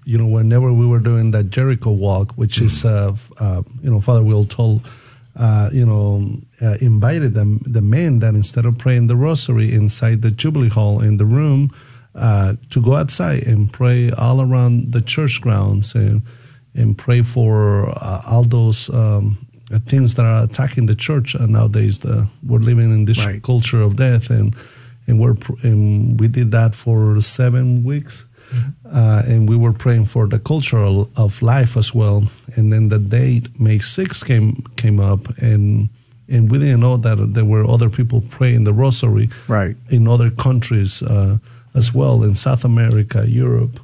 you know, whenever we were doing that Jericho walk, which is, you know, Father Will told, you know, invited the men that instead of praying the rosary inside the Jubilee Hall in the room, to go outside and pray all around the church grounds and pray for all those things that are attacking the church nowadays. We're living in this culture of death, and we did that for 7 weeks. And we were praying for the culture of life as well. And then the date, May 6th, came up, and we didn't know that there were other people praying the rosary in other countries as well, in South America, Europe,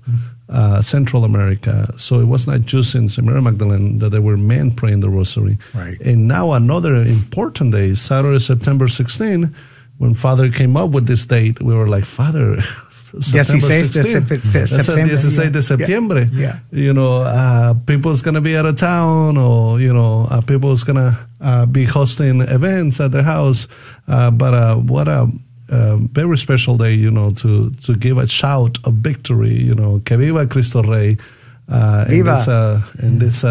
Central America. So it was not just in St. Mary Magdalene that there were men praying the rosary. Right. And now another important day, Saturday, September 16th, when Father came up with this date, we were like, Father... 16 de septiembre. Yeah. You know, people's going to be out of town, or, you know, people's going to be hosting events at their house. But what a very special day, you know, to give a shout of victory, you know, que viva Cristo Rey. Viva. In this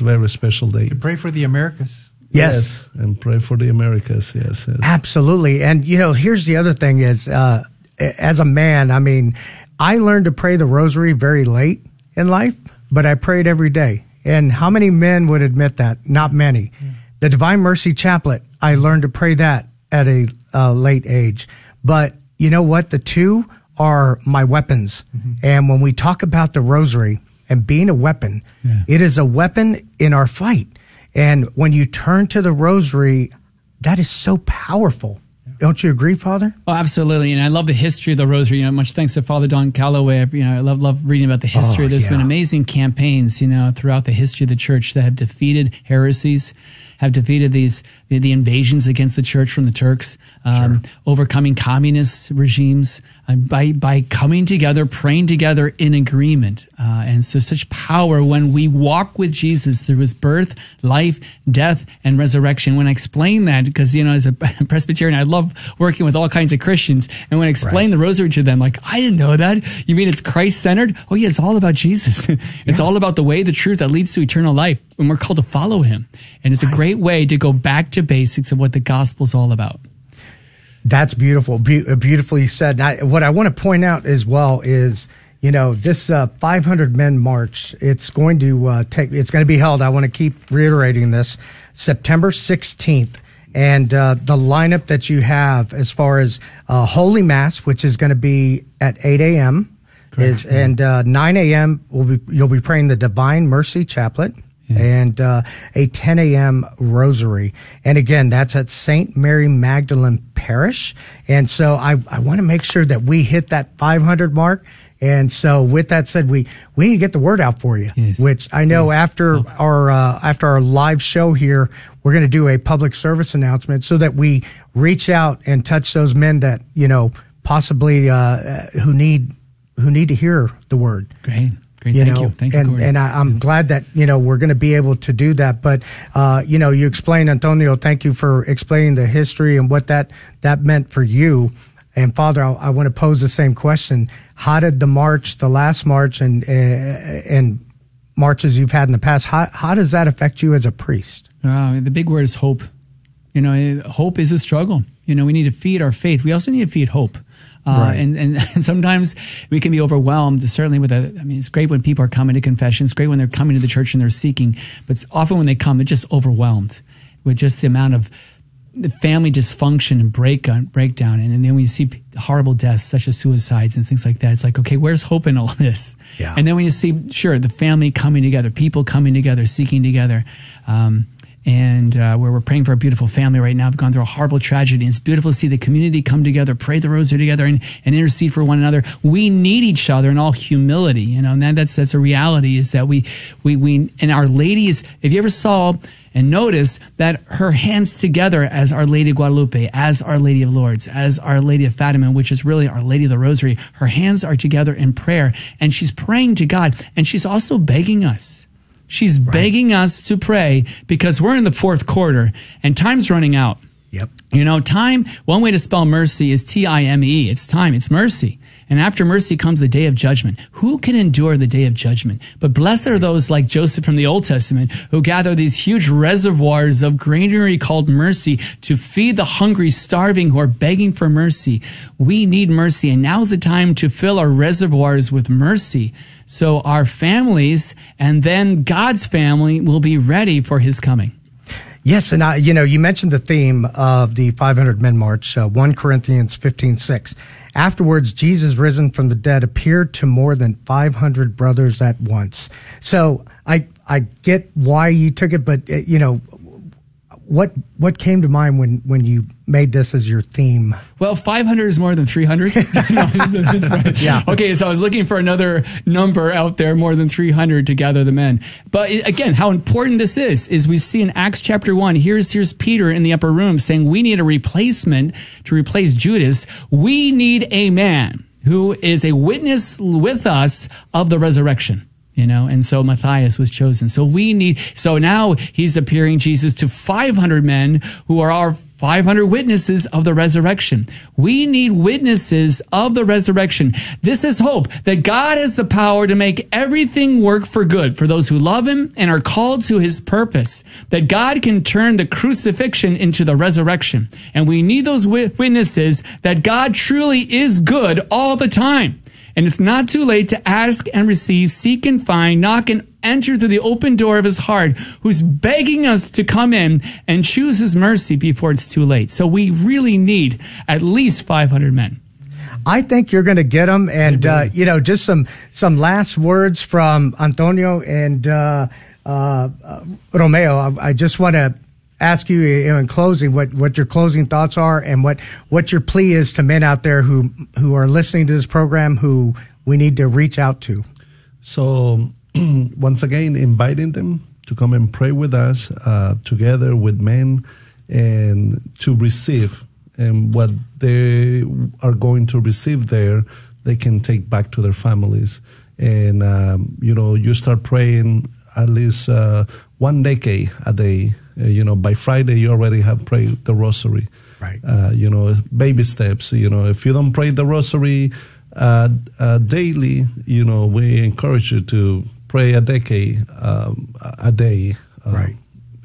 very special day. You pray for the Americas. Yes. And pray for the Americas. Yes, yes. Absolutely. And, you know, here's the other thing is, as a man, I mean, I learned to pray the rosary very late in life, but I prayed every day. And how many men would admit that? Not many. Yeah. The Divine Mercy Chaplet, I learned to pray that at a late age. But you know what? The two are my weapons. Mm-hmm. And when we talk about the rosary and being a weapon, yeah, it is a weapon in our fight. And when you turn to the rosary, that is so powerful. Don't you agree, Father? Oh, absolutely. And I love the history of the rosary. You know, much thanks to Father Don Calloway. You know, I love reading about the history. There's been amazing campaigns, you know, throughout the history of the church that have defeated heresies, have defeated the invasions against the church from the Turks, overcoming communist regimes by coming together, praying together in agreement. And so such power when we walk with Jesus through his birth, life, death, and resurrection. When I explain that, because, you know, as a Presbyterian, I love working with all kinds of Christians, and when I explain the rosary to them, like, I didn't know that. You mean it's Christ-centered? Oh yeah, it's all about Jesus. It's all about the way, the truth that leads to eternal life, and we're called to follow him. And it's a great way to go back to basics of what the gospel's all about. That's beautiful, beautifully said. What I want to point out as well is, you know, this 500 Men March, it's going to be held, I want to keep reiterating this, September 16th. And the lineup that you have as far as Holy Mass, which is going to be at 8 a.m., and 9 a.m., you'll be praying the Divine Mercy Chaplet, and a 10 a.m. rosary. And again, that's at St. Mary Magdalene Parish. And so I want to make sure that we hit that 500 mark. And so with that said, we need to get the word out for you, which I know after our live show here, we're going to do a public service announcement so that we reach out and touch those men that, you know, possibly who need to hear the word. Great. Thank you. And I'm glad that, you know, we're going to be able to do that. But, you know, you explained, Antonio, thank you for explaining the history and what that meant for you. And Father, I want to pose the same question. How did the last march and marches you've had in the past, how does that affect you as a priest? The big word is hope. You know, hope is a struggle. You know, we need to feed our faith. We also need to feed hope. And sometimes we can be overwhelmed, certainly it's great when people are coming to confession. It's great when they're coming to the church and they're seeking. But often when they come, they're just overwhelmed with just the amount of the family dysfunction and breakdown, and then we see horrible deaths such as suicides and things like that. It's like, okay, where's hope in all this? Yeah. And then when you see, the family coming together, people coming together, seeking together, and where we're praying for our beautiful family right now. We've gone through a horrible tragedy. It's beautiful to see the community come together, pray the rosary together, and intercede for one another. We need each other in all humility, you know. And that's a reality, is that we and Our Lady is, if you ever saw. And notice that her hands together as Our Lady of Guadalupe, as Our Lady of Lourdes, as Our Lady of Fatima, which is really Our Lady of the Rosary, her hands are together in prayer, and she's praying to God, and she's also begging us. She's begging us to pray, because we're in the fourth quarter, and time's running out. Yep. You know, time, one way to spell mercy is Time. It's time. It's mercy. And after mercy comes the day of judgment. Who can endure the day of judgment? But blessed are those like Joseph from the Old Testament, who gather these huge reservoirs of granary called mercy to feed the hungry, starving, who are begging for mercy. We need mercy. And now's the time to fill our reservoirs with mercy, so our families and then God's family will be ready for his coming. Yes, and you mentioned the theme of the 500 Men March, 1 Corinthians 15:6. Afterwards, Jesus risen from the dead appeared to more than 500 brothers at once. So I get why you took it, but you know, what came to mind when you made this as your theme? Well, 500 is more than 300. No, that's right. Yeah. Okay, so I was looking for another number out there, more than 300, to gather the men. But again, how important this is we see in Acts chapter 1, here's Peter in the upper room saying, we need a replacement to replace Judas. We need a man. who is a witness with us of the resurrection. You know, and so Matthias was chosen. So now he's appearing, Jesus, to 500 men who are our 500 witnesses of the resurrection. We need witnesses of the resurrection. This is hope that God has the power to make everything work for good for those who love him and are called to his purpose, that God can turn the crucifixion into the resurrection. And we need those witnesses that God truly is good all the time. And it's not too late to ask and receive, seek and find, knock and enter through the open door of his heart, who's begging us to come in and choose his mercy before it's too late. So we really need at least 500 men. I think you're going to get them. And, you know, just some last words from Antonio and Romeo. I just want to ask you in closing what your closing thoughts are and what your plea is to men out there who are listening to this program, who we need to reach out to. So once again, inviting them to come and pray with us together with men, and to receive, and what they are going to receive there, they can take back to their families. And, you know, you start praying at least one decade a day. You know, by Friday, you already have prayed the rosary. Right. You know, baby steps. You know, if you don't pray the rosary daily, you know, we encourage you to pray a decade a day. Right.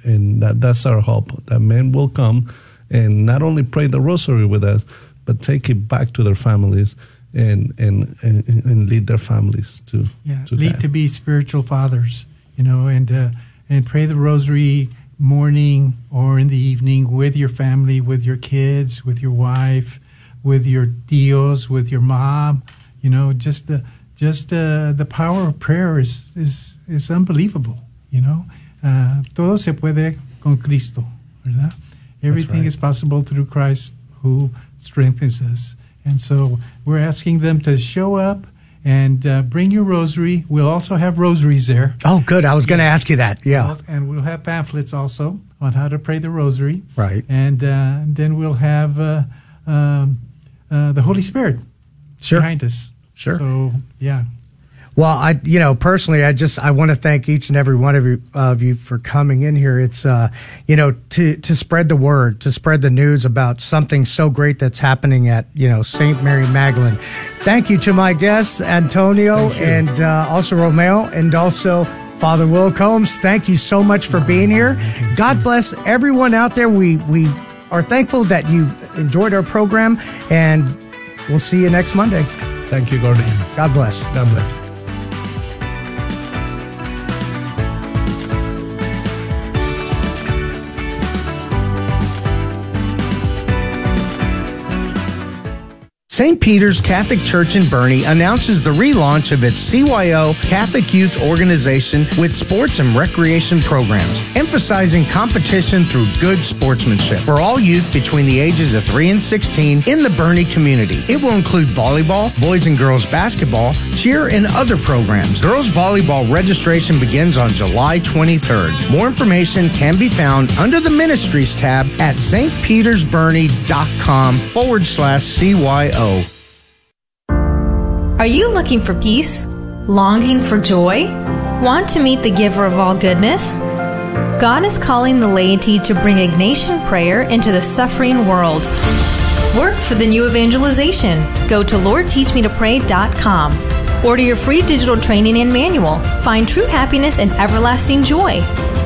And that's our hope, that men will come and not only pray the rosary with us, but take it back to their families and lead their families to to be spiritual fathers, you know, and pray the rosary morning or in the evening with your family, with your kids, with your wife, with your tios, with your mom. You know, the power of prayer is unbelievable. You know, todo se puede con Cristo, ¿verdad? Everything is possible through Christ who strengthens us. And so we're asking them to show up and bring your rosary. We'll also have rosaries there. Oh, good. I was going to ask you that. Yeah. And we'll have pamphlets also on how to pray the rosary. Right. And then we'll have the Holy Spirit behind us. Sure. So, yeah. Well, you know, personally, I want to thank each and every one of you for coming in here. It's, you know, to spread the word, to spread the news about something so great that's happening at, you know, St. Mary Magdalene. Thank you to my guests, Antonio and also Romeo, and also Father Will Combs. Thank you so much for being here. God bless everyone out there. We are thankful that you enjoyed our program, and we'll see you next Monday. Thank you, Gordy. God bless. God bless. St. Peter's Catholic Church in Bernie announces the relaunch of its CYO Catholic Youth Organization with sports and recreation programs, emphasizing competition through good sportsmanship for all youth between the ages of 3 and 16 in the Bernie community. It will include volleyball, boys and girls basketball, cheer, and other programs. Girls volleyball registration begins on July 23rd. More information can be found under the Ministries tab at stpetersbernie.com/CYO. Are you looking for peace? Longing for joy? Want to meet the giver of all goodness? God is calling the laity to bring Ignatian prayer into the suffering world. Work for the new evangelization. Go to LordTeachMeToPray.com. Order your free digital training and manual. Find true happiness and everlasting joy.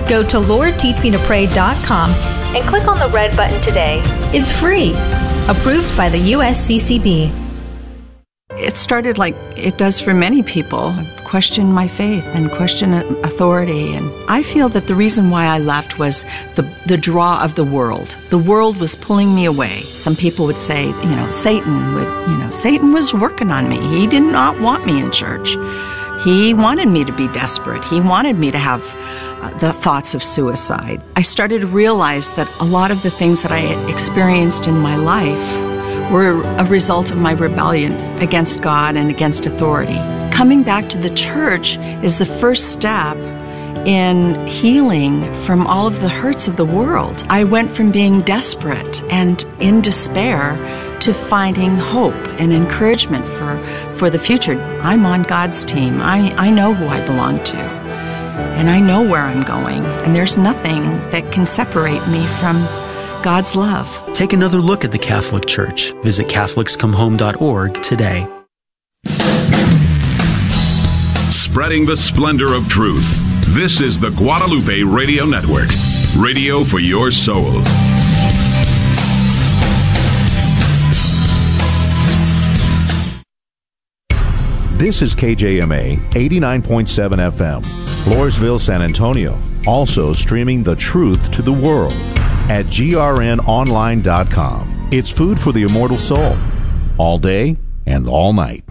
Go to LordTeachMeToPray.com and click on the red button today. It's free. Approved by the USCCB. It started like it does for many people. Question my faith and question authority. And I feel that the reason why I left was the draw of the world. The world was pulling me away. Some people would say, you know, Satan was working on me. He did not want me in church. He wanted me to be desperate. He wanted me to have the thoughts of suicide. I started to realize that a lot of the things that I had experienced in my life were a result of my rebellion against God and against authority. Coming back to the church is the first step in healing from all of the hurts of the world. I went from being desperate and in despair to finding hope and encouragement for the future. I'm on God's team. I know who I belong to, and I know where I'm going, and there's nothing that can separate me from God's love. Take another look at the Catholic Church. Visit CatholicsComeHome.org today. Spreading the splendor of truth. This is the Guadalupe Radio Network. Radio for your soul. This is KJMA 89.7 FM, Floresville, San Antonio, also streaming the truth to the world at grnonline.com. It's food for the immortal soul, all day and all night.